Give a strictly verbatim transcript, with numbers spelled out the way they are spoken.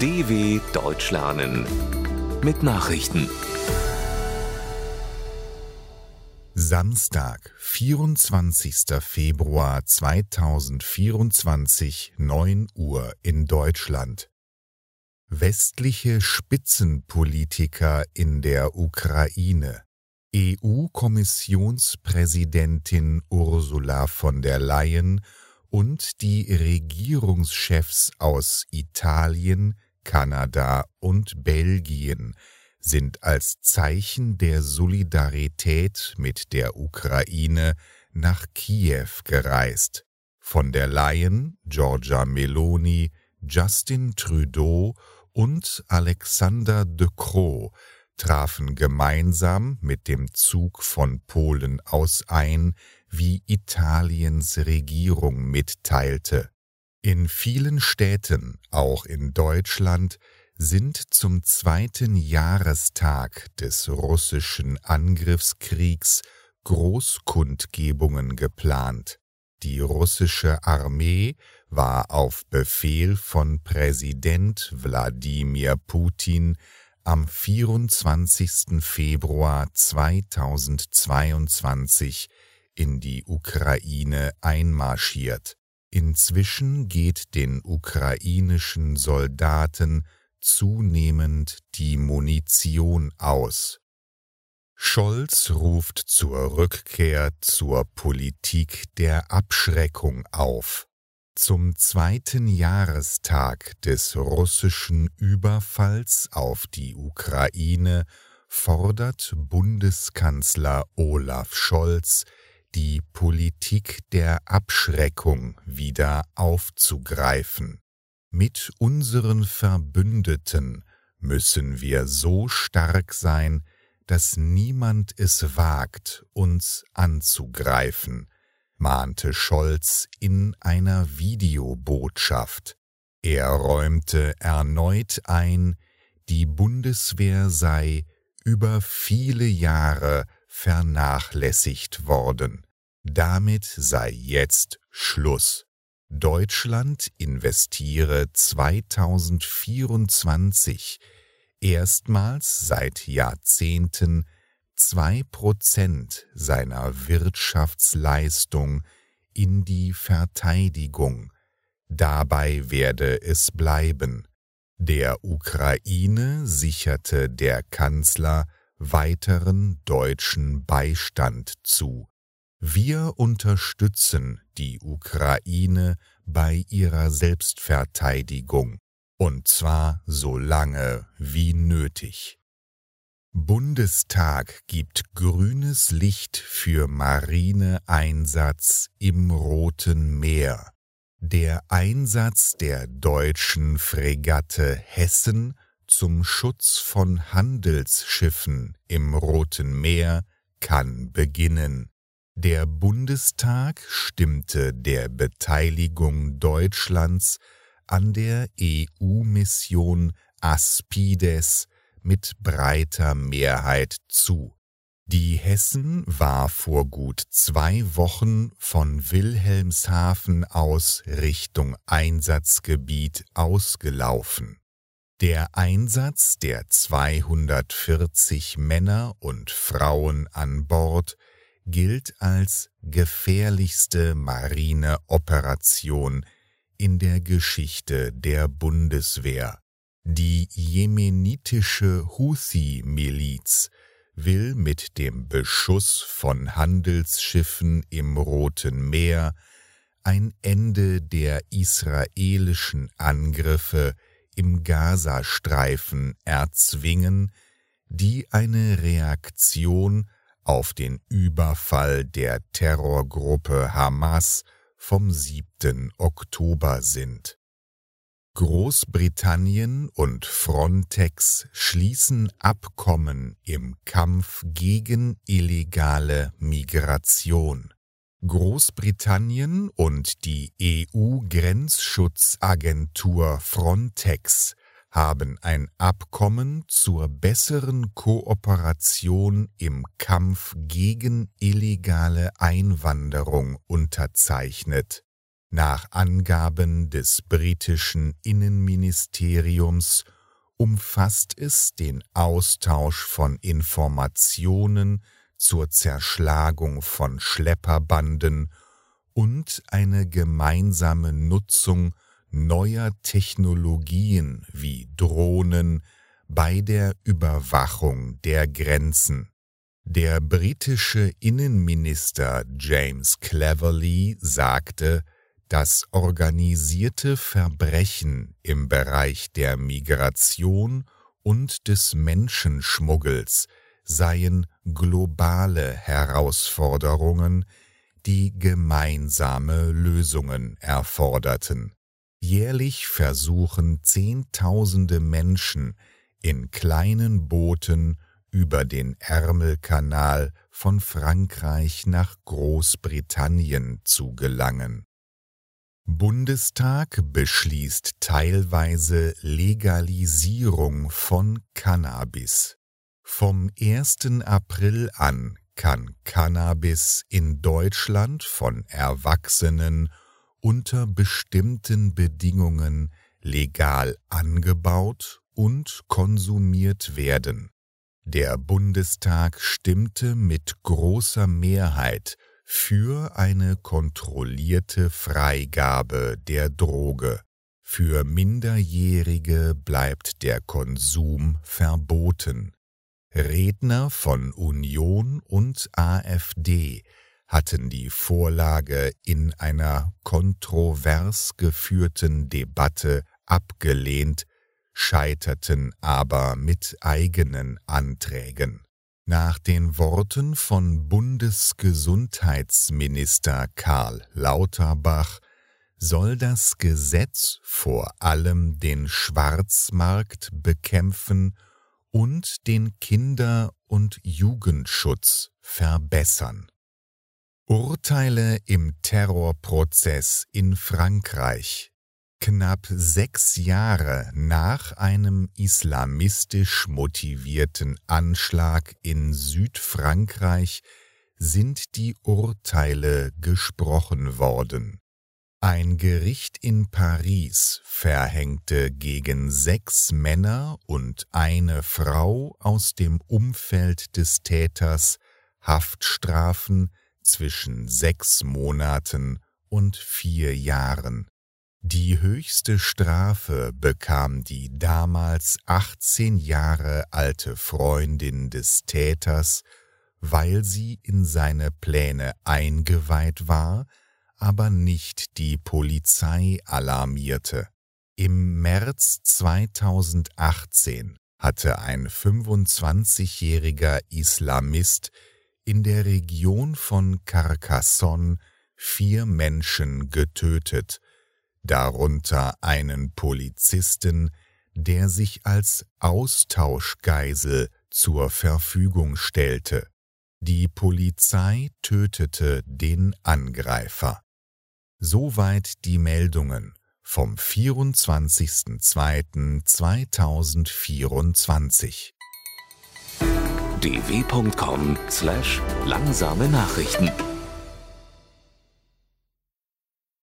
D W Deutsch lernen mit Nachrichten. Samstag, vierundzwanzigster Februar zweitausendvierundzwanzig, neun Uhr in Deutschland. Westliche Spitzenpolitiker in der Ukraine. E U-Kommissionspräsidentin Ursula von der Leyen und die Regierungschefs aus Italien, Kanada und Belgien sind als Zeichen der Solidarität mit der Ukraine nach Kiew gereist. Von der Leyen, Giorgia Meloni, Justin Trudeau und Alexander De Croo trafen gemeinsam mit dem Zug von Polen aus ein, wie Italiens Regierung mitteilte. In vielen Städten, auch in Deutschland, sind zum zweiten Jahrestag des russischen Angriffskriegs Großkundgebungen geplant. Die russische Armee war auf Befehl von Präsident Wladimir Putin am vierundzwanzigster Februar zweitausendzweiundzwanzig in die Ukraine einmarschiert. Inzwischen geht den ukrainischen Soldaten zunehmend die Munition aus. Scholz ruft zur Rückkehr zur Politik der Abschreckung auf. Zum zweiten Jahrestag des russischen Überfalls auf die Ukraine fordert Bundeskanzler Olaf Scholz, die Politik der Abschreckung wieder aufzugreifen. Mit unseren Verbündeten müssen wir so stark sein, dass niemand es wagt, uns anzugreifen, mahnte Scholz in einer Videobotschaft. Er räumte erneut ein, die Bundeswehr sei über viele Jahre vernachlässigt worden. Damit sei jetzt Schluss. Deutschland investiere zweitausendvierundzwanzig erstmals seit Jahrzehnten zwei Prozent seiner Wirtschaftsleistung in die Verteidigung. Dabei werde es bleiben. Der Ukraine sicherte der Kanzler weiteren deutschen Beistand zu. Wir unterstützen die Ukraine bei ihrer Selbstverteidigung, und zwar so lange wie nötig. Bundestag gibt grünes Licht für Marineeinsatz im Roten Meer. Der Einsatz der deutschen Fregatte Hessen zum Schutz von Handelsschiffen im Roten Meer kann beginnen. Der Bundestag stimmte der Beteiligung Deutschlands an der E U-Mission Aspides mit breiter Mehrheit zu. Die Hessen war vor gut zwei Wochen von Wilhelmshaven aus Richtung Einsatzgebiet ausgelaufen. Der Einsatz der zweihundertvierzig Männer und Frauen an Bord gilt als gefährlichste Marineoperation in der Geschichte der Bundeswehr. Die jemenitische Houthi-Miliz will mit dem Beschuss von Handelsschiffen im Roten Meer ein Ende der israelischen Angriffe im Gazastreifen erzwingen, die eine Reaktion auf den Überfall der Terrorgruppe Hamas vom siebten Oktober sind. Großbritannien und Frontex schließen Abkommen im Kampf gegen illegale Migration. Großbritannien und die E U-Grenzschutzagentur Frontex haben ein Abkommen zur besseren Kooperation im Kampf gegen illegale Einwanderung unterzeichnet. Nach Angaben des britischen Innenministeriums umfasst es den Austausch von Informationen zur Zerschlagung von Schlepperbanden und eine gemeinsame Nutzung neuer Technologien wie Drohnen bei der Überwachung der Grenzen. Der britische Innenminister James Cleverly sagte, dass organisierte Verbrechen im Bereich der Migration und des Menschenschmuggels seien globale Herausforderungen, die gemeinsame Lösungen erforderten. Jährlich versuchen Zehntausende Menschen in kleinen Booten über den Ärmelkanal von Frankreich nach Großbritannien zu gelangen. Bundestag beschließt teilweise Legalisierung von Cannabis. Vom ersten April an kann Cannabis in Deutschland von Erwachsenen unter bestimmten Bedingungen legal angebaut und konsumiert werden. Der Bundestag stimmte mit großer Mehrheit für eine kontrollierte Freigabe der Droge. Für Minderjährige bleibt der Konsum verboten. Redner von Union und A F D hatten die Vorlage in einer kontrovers geführten Debatte abgelehnt, scheiterten aber mit eigenen Anträgen. Nach den Worten von Bundesgesundheitsminister Karl Lauterbach soll das Gesetz vor allem den Schwarzmarkt bekämpfen und den Kinder- und Jugendschutz verbessern. Urteile im Terrorprozess in Frankreich. Knapp sechs Jahre nach einem islamistisch motivierten Anschlag in Südfrankreich sind die Urteile gesprochen worden. Ein Gericht in Paris verhängte gegen sechs Männer und eine Frau aus dem Umfeld des Täters Haftstrafen zwischen sechs Monaten und vier Jahren. Die höchste Strafe bekam die damals achtzehn Jahre alte Freundin des Täters, weil sie in seine Pläne eingeweiht war, aber nicht die Polizei alarmierte. Im März zweitausendachtzehn hatte ein fünfundzwanzigjähriger Islamist in der Region von Carcassonne vier Menschen getötet, darunter einen Polizisten, der sich als Austauschgeisel zur Verfügung stellte. Die Polizei tötete den Angreifer. Soweit die Meldungen vom vierundzwanzigsten zweiten zweitausendvierundzwanzig. d w punkt com slash langsame Nachrichten